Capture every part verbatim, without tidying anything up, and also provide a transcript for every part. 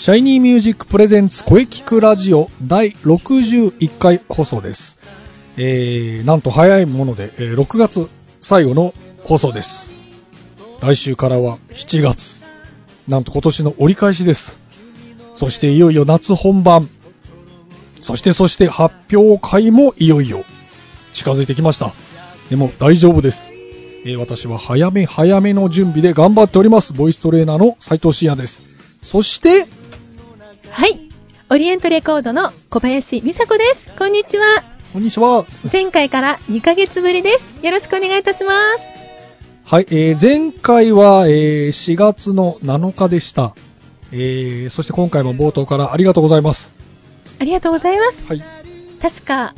シャイニーミュージックプレゼンツ声聞くラジオだいろくじゅういっかい放送です、えー、なんと早いもので、えー、ろくがつ最後の放送です。来週からはしちがつ、なんと今年の折り返しです。そしていよいよ夏本番、そしてそして発表会もいよいよ近づいてきました。でも大丈夫です。えー、私は早め早めの準備で頑張っております。ボイストレーナーの斉藤真也です。そしてはい、オリエントレコードの小林美佐子です。こんにちは。こんにちは。前回からにかげつぶりです。よろしくお願いいたします。はい、えー、前回は、えー、しがつのなのかでした、えー。そして今回も冒頭からありがとうございます。ありがとうございます。はい。確か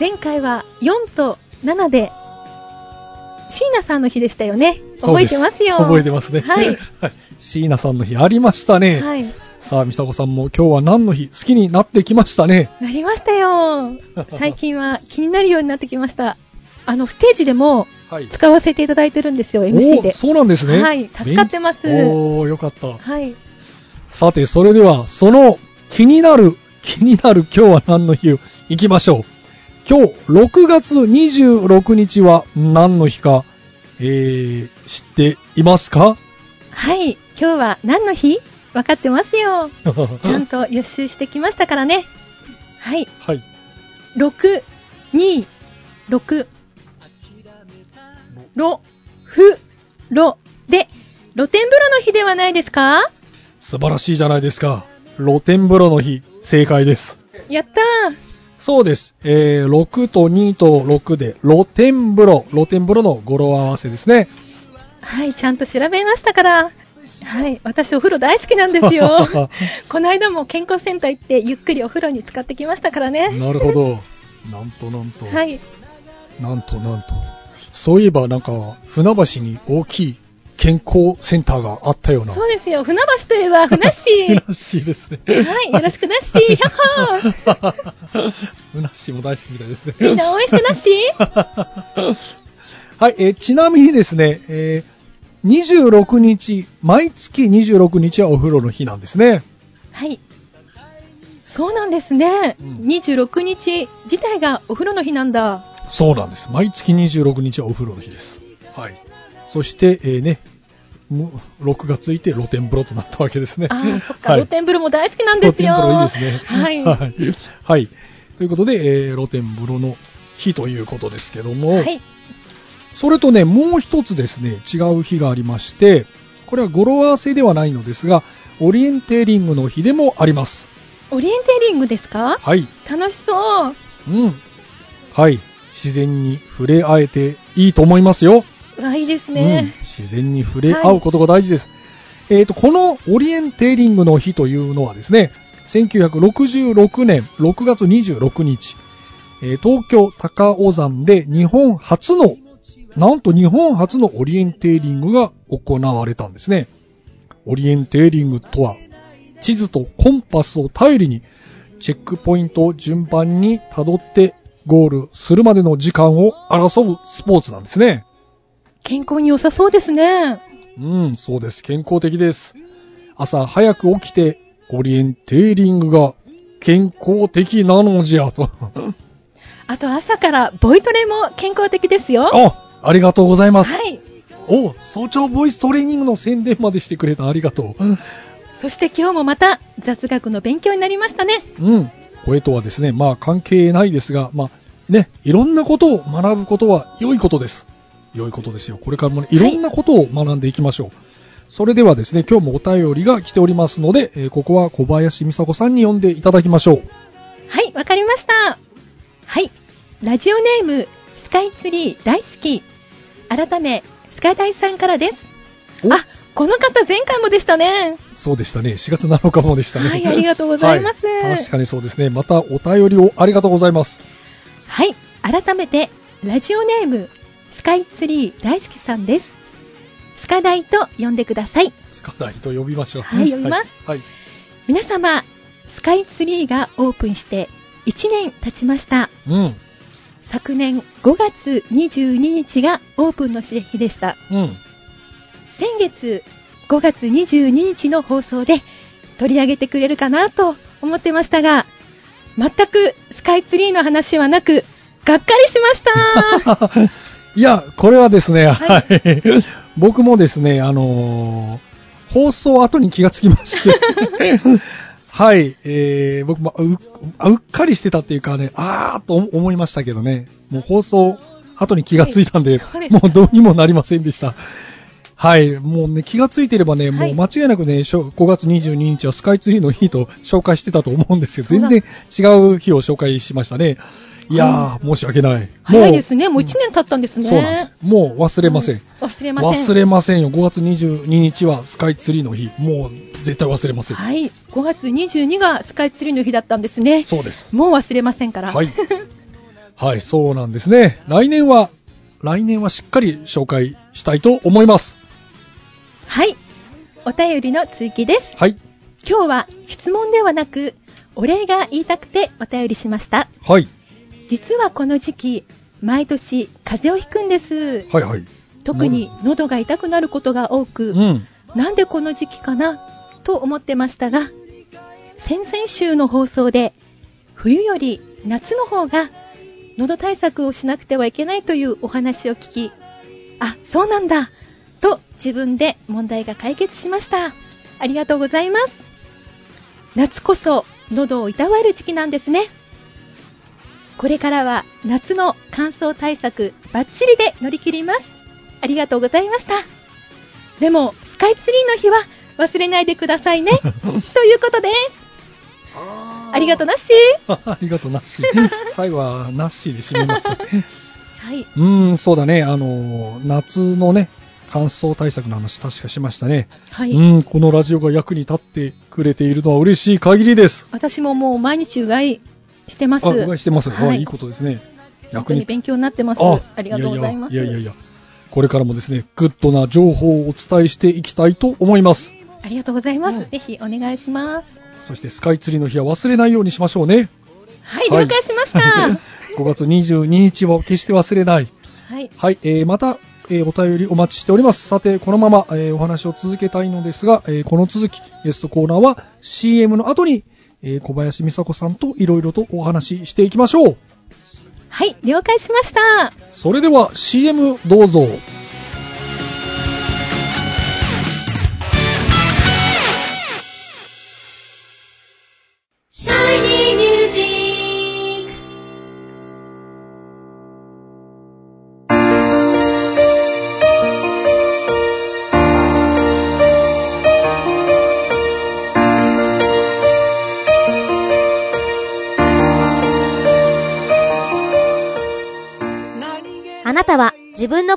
前回はよんとななで椎名さんの日でしたよね。覚えてますよ。覚えてますね。はい。椎名さんの日ありましたね。はい。さあ美佐子さんも今日は何の日好きになってきましたね。なりましたよ。最近は気になるようになってきました。あのステージでも使わせていただいてるんですよ、はい、エムシー で。そうなんですね。はい、助かってます。おー、よかった、はい、さてそれではその気になる気になる今日は何の日いきましょう。今日ろくがつにじゅうろくにちは何の日か、えー、知っていますか？はい、今日は何の日わかってますよ。ちゃんと予習してきましたからね。はい、はい、ろくにろくろふろで露天風呂の日ではないですか。素晴らしいじゃないですか。露天風呂の日、正解です。やったー。そうです、えー、ろくとにとろくで露天風呂、露天風呂の語呂合わせですね。はい、ちゃんと調べましたから。はい、私お風呂大好きなんですよ。この間も健康センター行ってゆっくりお風呂に使ってきましたからね。なるほど。なんとなんと、はい、なんとなんと、そういえばなんか船橋に大きい健康センターがあったような。そうですよ、船橋といえばふなっしー。ふなっしーですね。はい、よろしくなっしー、ひゃっほー。ふなっしーも大好きみたいですね。みんな応援してなっしー。はい、えー、ちなみにですね、えーにじゅうろくにち、毎月にじゅうろくにちはお風呂の日なんですね。はい。そうなんですね。うん、にじゅうろくにち自体がお風呂の日なんだ。そうなんです。毎月にじゅうろくにちはお風呂の日です。はい。そして、えー、ね、ろくがついて露天風呂となったわけですね。あ、そっか、はい。露天風呂も大好きなんですよ。露天風呂いいですね。はい。はい。はい。ということで、えー、露天風呂の日ということですけども。はい。それとね、もう一つですね、違う日がありまして、これは語呂合わせではないのですが、オリエンテーリングの日でもあります。オリエンテーリングですか？はい。楽しそう。うん。はい。自然に触れ合えていいと思いますよ。わ、いいですね、うん。自然に触れ合うことが大事です。はい、えっと、このオリエンテーリングの日というのはですね、せんきゅうひゃくろくじゅうろくねんろくがつにじゅうろくにち、えー、東京高尾山で日本初のなんと日本初のオリエンテーリングが行われたんですね。オリエンテーリングとは、地図とコンパスを頼りにチェックポイントを順番に辿ってゴールするまでの時間を争うスポーツなんですね。健康に良さそうですね。うん、そうです。健康的です。朝早く起きてオリエンテーリングが健康的なのじゃと。あと朝からボイトレも健康的ですよ。あありがとうございます、はい、お早朝ボイストレーニングの宣伝までしてくれた。ありがとう、うん、そして今日もまた雑学の勉強になりましたね。うん、声とはですね、まあ関係ないですが、まあね、いろんなことを学ぶことは良いことです。良いことですよ。これからも、ね、いろんなことを学んでいきましょう、はい、それではですね、今日もお便りが来ておりますので、えー、ここは小林美佐子さんに読んでいただきましょう。かりました。はい、ラジオネームスカイツリー大好き、改めスカイダイさんからです。あ、この方前回もでしたね。そうでしたね、しがつなのかもでしたね。はい、ありがとうございます、はい、確かにそうですね。またお便りをありがとうございます。はい、改めてラジオネームスカイツリー大好きさんです。スカダイと呼んでください。スカダイと呼びましょう。はい、呼びます、はいはい、皆様スカイツリーがオープンしていちねん経ちました、うん、昨年ごがつにじゅうににちがオープンの日でした、うん、先月ごがつにじゅうににちの放送で取り上げてくれるかなと思ってましたが、全くスカイツリーの話はなくがっかりしましたいや、これはですね、はい、僕もですね、あのー、放送後に気がつきましてはい、えー、僕も う, うっかりしてたっていうかね、あーと思いましたけどね、もう放送後に気がついたんで、はい、もうどうにもなりませんでしたはい、もうね、気がついてればね、はい、もう間違いなくね、ごがつにじゅうににちはスカイツリーの日と紹介してたと思うんですけど、全然違う日を紹介しましたね。いやー、申し訳ない。早いですね、もういちねん経ったんですね、うん、そうなんです。もう忘れません、うん、忘れません忘れませんよ。ごがつにじゅうににちはスカイツリーの日、もう絶対忘れません。はい、ごがつにじゅうににちがスカイツリーの日だったんですね。そうです、もう忘れませんからはい、はい、そうなんですね。来年は来年はしっかり紹介したいと思います。はい、お便りの続きです。はい、今日は質問ではなくお礼が言いたくてお便りしました。はい、実はこの時期毎年風邪をひくんです、はいはい、特に喉が痛くなることが多く、うん、なんでこの時期かなと思ってましたが、先々週の放送で冬より夏の方が喉対策をしなくてはいけないというお話を聞き、あ、そうなんだと自分で問題が解決しました。ありがとうございます。夏こそ喉をいたわる時期なんですね。これからは夏の乾燥対策バッチリで乗り切ります。ありがとうございました。でもスカイツリーの日は忘れないでくださいねということです。あ, ありがとうなっしーありがとうなっしー最後はなっしーで締めました、はい、うーん、そうだね、あの夏のね乾燥対策の話確かしましたね、はい、うん、このラジオが役に立ってくれているのは嬉しい限りです。私ももう毎日うがいしてます。あ、うがいしてます、はい、あ、いいことですね。本当に勉強になってます。 あ, ありがとうございます。いやいやいやいや、これからもですね、グッドな情報をお伝えしていきたいと思います。ありがとうございます、うん、ぜひお願いします。そしてスカイツリーの日は忘れないようにしましょうね。はい、了解しましたごがつにじゅうににちは決して忘れないはい、はい、えー、また、えー、お便りお待ちしております。さて、このまま、えー、お話を続けたいのですが、えー、この続きゲストコーナーは シーエム の後に小林美佐子さんといろいろとお話ししていきましょう。はい、了解しました。それでは シーエム どうぞ。シャイニーミュージック。あなたは自分の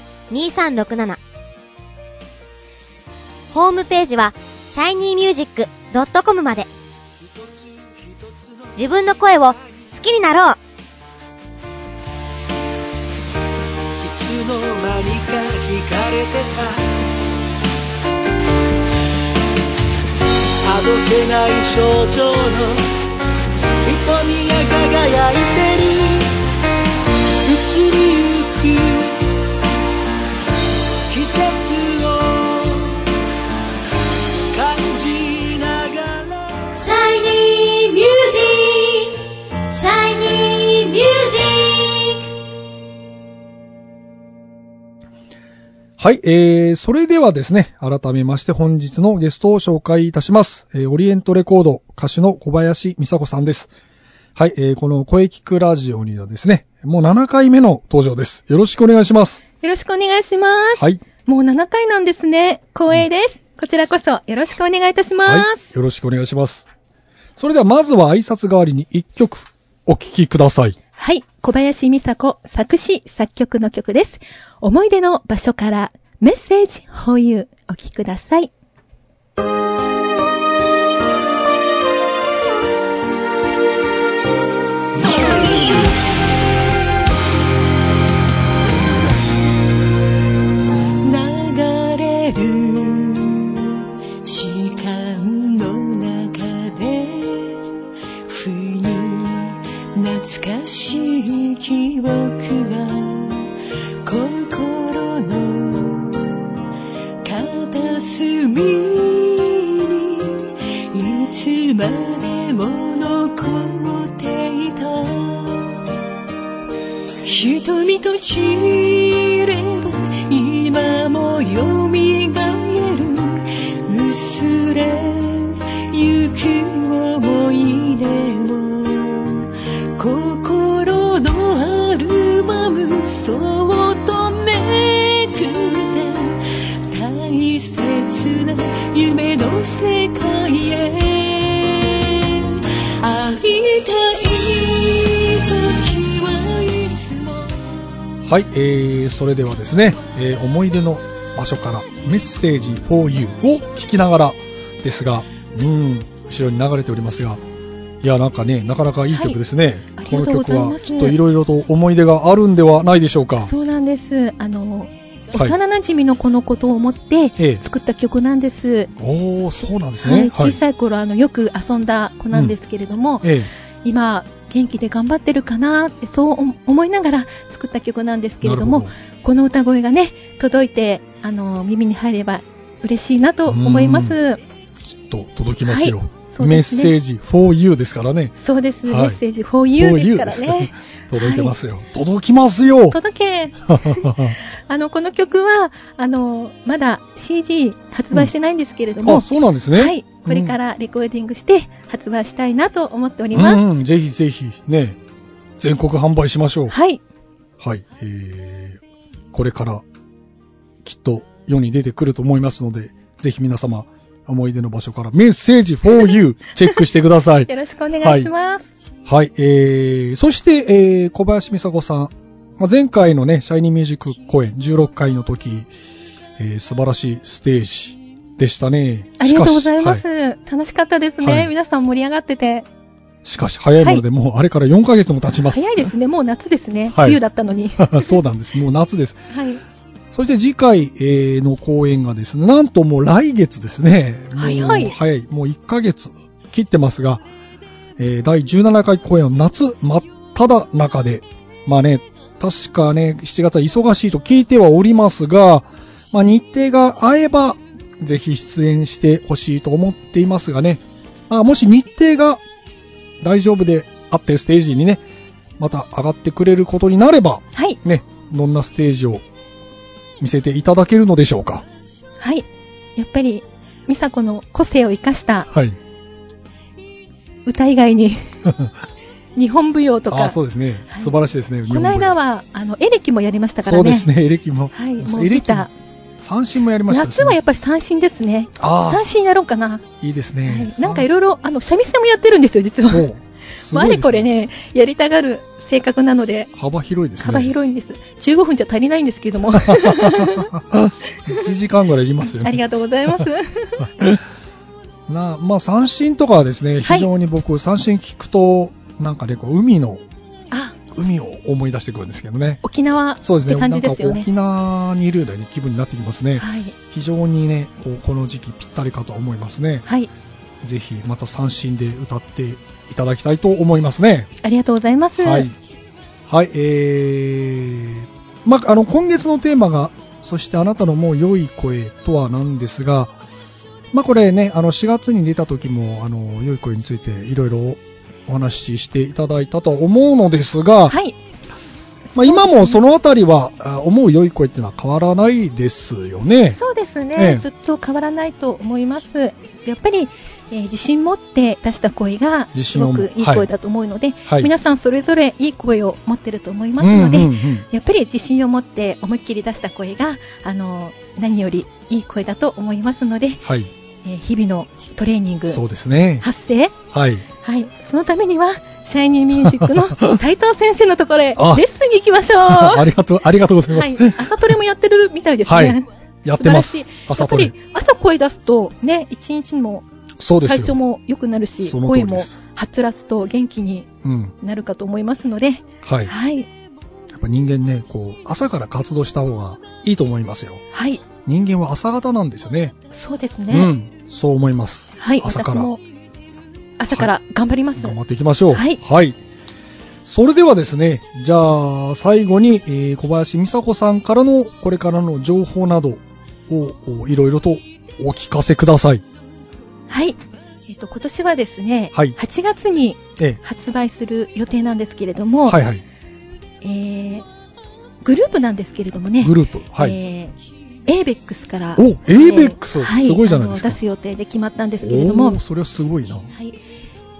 にーさんろくなな。 ホームページは シャイニーミュージックドットコム まで。自分の声を好きになろう。いつの間にか惹かれてた、あどけない象徴の瞳が輝いてる。移りゆく季節を感じながら、シャイニーミュージック。Shiny はい、えー、それではですね、改めまして本日のゲストを紹介いたします。えー、オリエントレコード歌手の小林美佐子さんです。はい、えー、この声聞くラジオにはですね、もうななかいめの登場です。よろしくお願いします。よろしくお願いします。はい。もうななかいなんですね。光栄です。うん、こちらこそよろしくお願いいたします。はい、よろしくお願いします。それではまずは挨拶代わりにいっきょくお聴きください。はい、小林美佐子作詞作曲の曲です。思い出の場所からメッセージ保有、お聴きください。流れる時間の中で不意に懐かしい記憶が心の片隅にいつまでも残っていた。瞳閉じれば今もよみがえる薄れゆく思い出も心のアルバムそう夢の世界へ会いたい時はいつも。はい、えー、それではですね、えー、思い出の場所からメッセージ for you を聞きながらですが、うん、後ろに流れておりますが、いやなんかね、なかなかいい曲ですね。はい、この曲はきっといろいろと思い出があるんではないでしょうか。そうなんです。あの。幼馴染の子のことを思って作った曲なんです。おお、そうなんですね。はい、小さい頃あのよく遊んだ子なんですけれども、うんええ、今元気で頑張ってるかなってそう思いながら作った曲なんですけれども、この歌声がね届いてあの耳に入れば嬉しいなと思います。きっと届きますよ。はいすね、メッセージ for you ですからね。そうです、はい、メッセージ for you ですからね。届いてますよ、はい、届きますよ。届け。あのこの曲はあのまだ シーディー 発売してないんですけれども、うん、あ、そうなんですね。はい、これからレコーディングして発売したいなと思っております。うん、ぜひぜひね、全国販売しましょう。はいはい、えー、これからきっと世に出てくると思いますので、ぜひ皆様。思い出の場所からメッセージ for you チェックしてください。よろしくお願いします。はい。はい、えー、そして、えー、小林美佐子さん、まあ、前回のねシャイニーミュージック公演じゅうろっかいの時、えー、素晴らしいステージでしたね。ありがとうございます。はい、楽しかったですね、はい。皆さん盛り上がってて。しかし早いもので、はい、もうあれからよんかげつも経ちます。早いですね。もう夏ですね。はい、冬だったのに。そうなんです。もう夏です。はい。そして次回の公演がですね、なんともう来月ですね。早い。早い。もういっかげつ切ってますが、えー、だいじゅうななかい公演は夏真っ只中で、まあね、確かね、しちがつは忙しいと聞いてはおりますが、まあ日程が合えば、ぜひ出演してほしいと思っていますがね、まあもし日程が大丈夫であってステージにね、また上がってくれることになれば、はい、ね、どんなステージを見せていただけるのでしょうか。はい、やっぱり美佐子の個性を生かした、はい、歌以外に日本舞踊とか。あ、そうですね、はい、素晴らしいですね。この間はあのエレキもやりましたからね。そうですね、エレキも、はい、もうエレキ三振もやりました、ね、夏はやっぱり三振ですね。あ、三振やろうかな。いいですね、はい、なんかいろいろ三味線もやってるんですよ実は。そうすごいですね。あれこれねやりたがる正確なので幅広いですね。幅広いんです。じゅうごふんじゃ足りないんですけどもいちじかんぐらいいりますよね。ありがとうございますな、まあ、三振とかはですね、はい、非常に僕三振聞くとなんかねこう海のあ海を思い出してくるんですけどね。沖縄って感じですよね。そうですね、なんか沖縄にいるような気分になってきますね、はい、非常にね こ, うこの時期ぴったりかと思いますね。はい、ぜひまた三振で歌っていただきたいと思いますね。ありがとうございます。はい、はい、えーまあ、あの今月のテーマがそしてあなたのもう良い声とはなんですが、まあ、これねあのしがつに出た時もあの良い声についていろいろお話ししていただいたと思うのですが、はい、まあ、今もそのあたりは思う良い声というのは変わらないですよね。そうですね、ええ、ずっと変わらないと思います。やっぱり、えー、自信持って出した声がすごくいい声だと思うので、はいはい、皆さんそれぞれいい声を持っていると思いますので、うんうんうん、やっぱり自信を持って思いっきり出した声があの何よりいい声だと思いますので、はい、えー、日々のトレーニング、そうですね、発声、はいはい、そのためにはシャイニーミュージックの斉藤先生のところへレッスンに行きましょう。あ, ありがとう、ありがとうございます。はい、朝トレもやってるみたいですね。はい、やってます。朝トレ。やっぱり朝声出すとね、一日も体調も良くなるし、声もはつらつと元気になるかと思いますので、うん、はい。はい、やっぱ人間ね、こう朝から活動した方がいいと思いますよ。はい。人間は朝方なんですよね。そうですね。うん、そう思います。はい、朝から。私も朝から頑張ります、はい、頑張っていきましょう、はいはい、それではですね、じゃあ最後に、えー、小林美佐子さんからのこれからの情報などをいろいろとお聞かせください。はい、えー、と今年はですね、はい、はちがつに発売する予定なんですけれども、ええ、はいはい、えー、グループなんですけれどもね、グループ、はい、えーエイベックスから、お、エイベックス、えー、はい、すごいじゃないですか。出す予定で決まったんですけれども、それはすごいな。はい、ち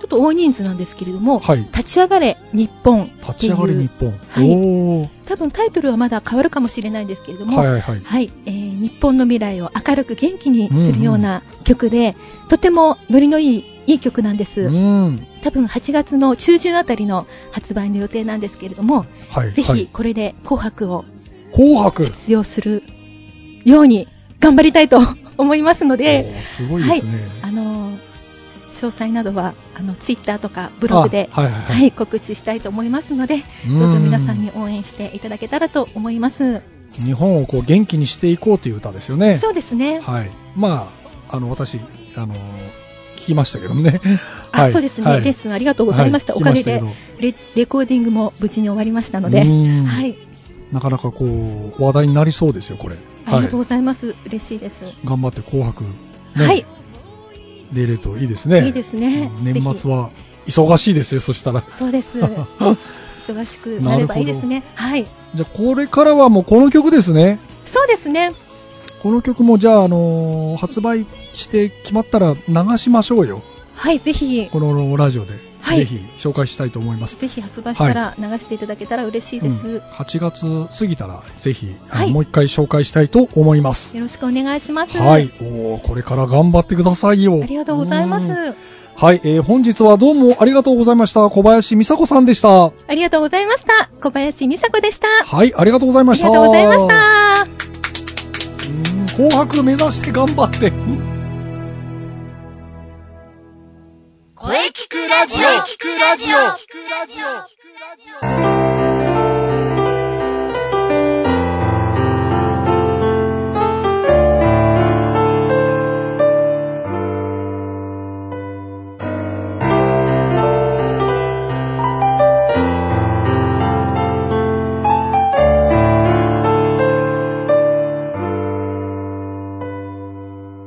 ょっと大人数なんですけれども、はい、立ち上がれ日本っていう。立ち上がれ日本。はい。おー。多分タイトルはまだ変わるかもしれないんですけれども、はいはいはい。はい、えー、日本の未来を明るく元気にするような曲で、うんうん、とてもノリのいいいい曲なんです。うん。多分はちがつの中旬あたりの発売の予定なんですけれども、はい、ぜひこれで紅白を紅白必要する。ように頑張りたいと思いますので、すごいですね。はい、あの詳細などはあのツイッターとかブログで、はいはいはいはい、告知したいと思いますので、どうぞ皆さんに応援していただけたらと思います。日本をこう元気にしていこうという歌ですよね。そうですね。はい。まああの私あの聞きましたけどもね。あ、はい、そうですね、はい。レッスンありがとうございました。はい、おかげで レ, レコーディングも無事に終わりましたので、はい。なかなかこう話題になりそうですよこれ。ありがとうございます、はい、嬉しいです。頑張って紅白、ね、はい、出れるといいですね。いいですね。年末は忙しいですよ。そしたらそうです忙しくなればいいですね。はい、じゃあこれからはもうこの曲ですね。そうですね、この曲もじゃあ、あのー、発売して決まったら流しましょうよ。はい、ぜひこのラジオでぜひ紹介したいと思います。ぜひ発売したら流していただけたら嬉しいです、はい、うん、はちがつ過ぎたらぜひ、はい、もう一回紹介したいと思います。よろしくお願いします。はい、おこれから頑張ってくださいよ。ありがとうございます。はい、えー、本日はどうもありがとうございました。小林美佐子さんでした。ありがとうございました。小林美佐子でした。はい、ありがとうございました。ありがとうございました。うん、紅白目指して頑張って声聞くラジオ、声聞くラジオ、聞くラジオ、聞くラジオ。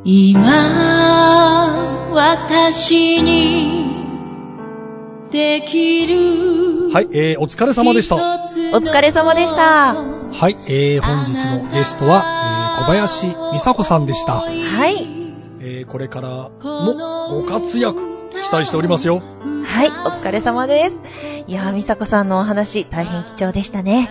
今私にできる。はい、えー、お疲れ様でした。お疲れ様でした。はい、えー、本日のゲストは、えー、小林美佐子さんでした。はい、えー、これからもご活躍期待しておりますよ。はい、お疲れ様です。いやー、美佐子さんのお話大変貴重でしたね。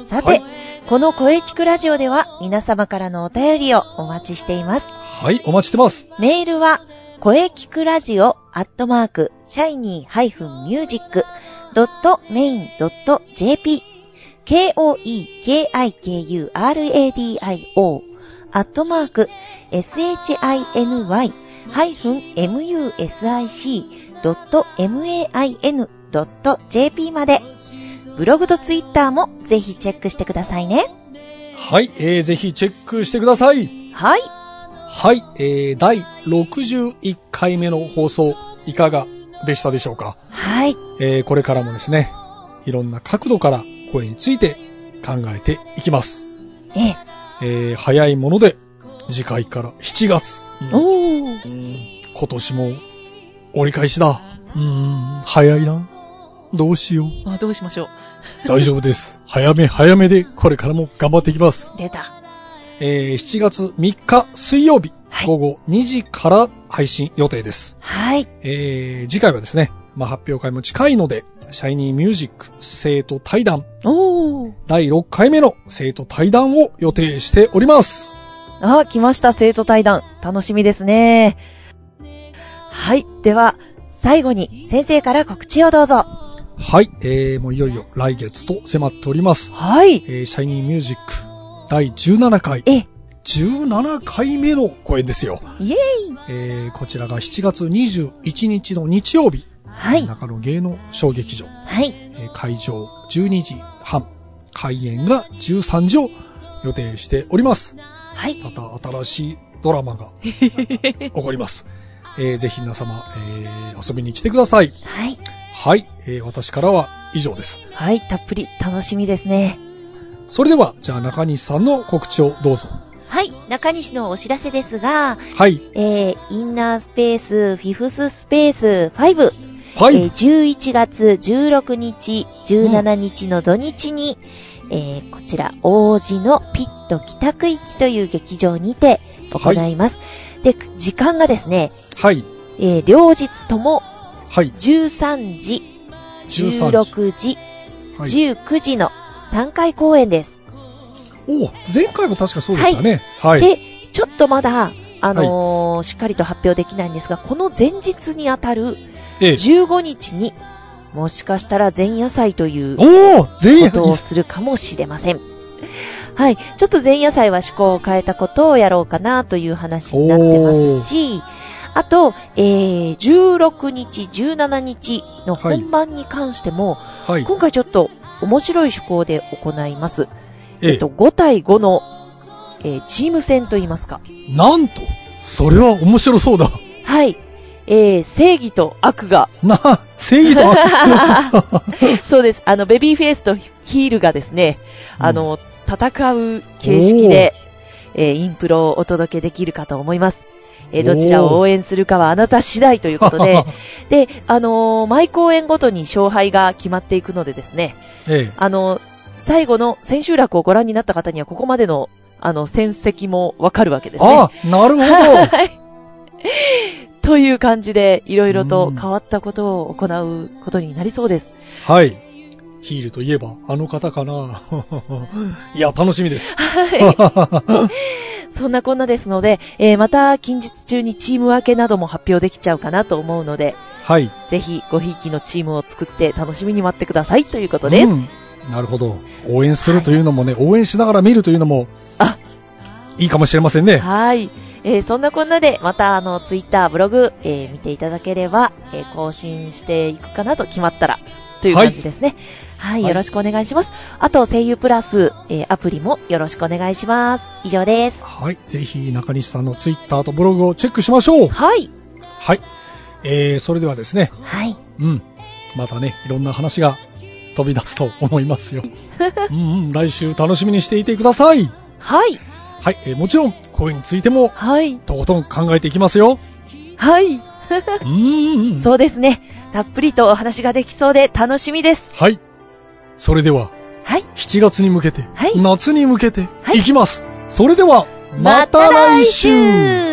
うん、さて、はい、この声聞くラジオでは皆様からのお便りをお待ちしています。はい、お待ちしてます。メールは声聞くラジオアットマークシャイニー -music.main.jp k-o-e-k-i-k-u-r-a-d-i-o アットマーク shiny-music.main.jp まで。ブログとツイッターもぜひチェックしてくださいね。はい、えー、ぜひチェックしてください。はいはい、えー、第ろくじゅういっかいめの放送いかがでしたでしょうか。はい、えー、これからもですね、いろんな角度から声について考えていきます。ええー、早いもので次回からしちがつ。おー、今年も折り返しだ。うーん、早いな。どうしよう。あ、どうしましょう。大丈夫です。早め早めでこれからも頑張っていきます。出た。えー、しちがつみっか水曜日、はい、ごごにじから配信予定です。はい。えー、次回はですね、まあ、発表会も近いので、シャイニーミュージック生徒対談。おー。だいろっかいめの生徒対談を予定しております。あ、来ました、生徒対談。楽しみですね。はい。では、最後に先生から告知をどうぞ。はい。えー、もういよいよ来月と迫っております。はい。えー、シャイニーミュージック。だいじゅうななかい。え。じゅうななかいめの公演ですよ。イエーイ。えー、こちらがしちがつにじゅういちにちの日曜日。はい。中野芸能小劇場。はい。えー、会場じゅうにじはん。開演がじゅうさんじを予定しております。はい。また新しいドラマが起こります。えー、ぜひ皆様、えー、遊びに来てください。はい。はい。えー、私からは以上です。はい。たっぷり楽しみですね。それでは、じゃあ中西さんの告知をどうぞ。はい、中西のお知らせですが、はい、えー、インナースペース、フィフススペースご、はい、えー、じゅういちがつじゅうろくにち、じゅうしちにちの土日に、うん、えー、こちら、王子のピット北区域という劇場にて行います。はい、で、時間がですね、はい、えー、両日とも、はい、じゅうさんじ、じゅうろくじ、はい、じゅうくじの、さんかい公演です。お、前回も確かそうでしたね。はい。はい、で、ちょっとまだ、あのーはい、しっかりと発表できないんですが、この前日にあたるじゅうごにちに、ええ、もしかしたら前夜祭ということをするかもしれません。はい。ちょっと前夜祭は趣向を変えたことをやろうかなという話になってますし、あと、えー、じゅうろくにち、じゅうしちにちの本番に関しても、はいはい、今回ちょっと、面白い趣向で行います。えっと、ごたいごの、えー、チーム戦といいますか。なんと、それは面白そうだ。はい。えー、正義と悪が。な、正義と悪そうです。あの、ベビーフェイスとヒールがですね、うん、あの、戦う形式で、えー、インプロをお届けできるかと思います。えー、どちらを応援するかはあなた次第ということで、で、あのー、毎公演ごとに勝敗が決まっていくのでですね、ええ、あの、最後の千秋楽をご覧になった方にはここまでの、あの、戦績もわかるわけですね。ああ、なるほど。はい。という感じで、いろいろと変わったことを行うことになりそうです。はい。ヒールといえば、あの方かな。いや、楽しみです。はい。そんなこんなですので、えー、また近日中にチーム分けなども発表できちゃうかなと思うので、はい。ぜひ、ごひいきのチームを作って楽しみに待ってくださいということです。うん、なるほど。応援するというのもね、はい、応援しながら見るというのも、あ、いいかもしれませんね。はい。えー、そんなこんなで、また、あの、ツイッター、ブログ、えー、見ていただければ、えー、更新していくかなと決まったら、という感じですね。はい。はい、よろしくお願いします。あと、声優プラス、えー、アプリもよろしくお願いします。以上です。はい。ぜひ、中西さんのツイッターとブログをチェックしましょう。はい。はい。えー、それではですね。はい。うん。またね、いろんな話が飛び出すと思いますよ。うんうん。来週楽しみにしていてください。はい。はい。えー、もちろん、声についても、はい。とことん考えていきますよ。はい。うん。そうですね。たっぷりとお話ができそうで楽しみです。はい。それでは、はい。しちがつに向けて、はい。夏に向けて、はい。いきます。それでは、また来週。また来週。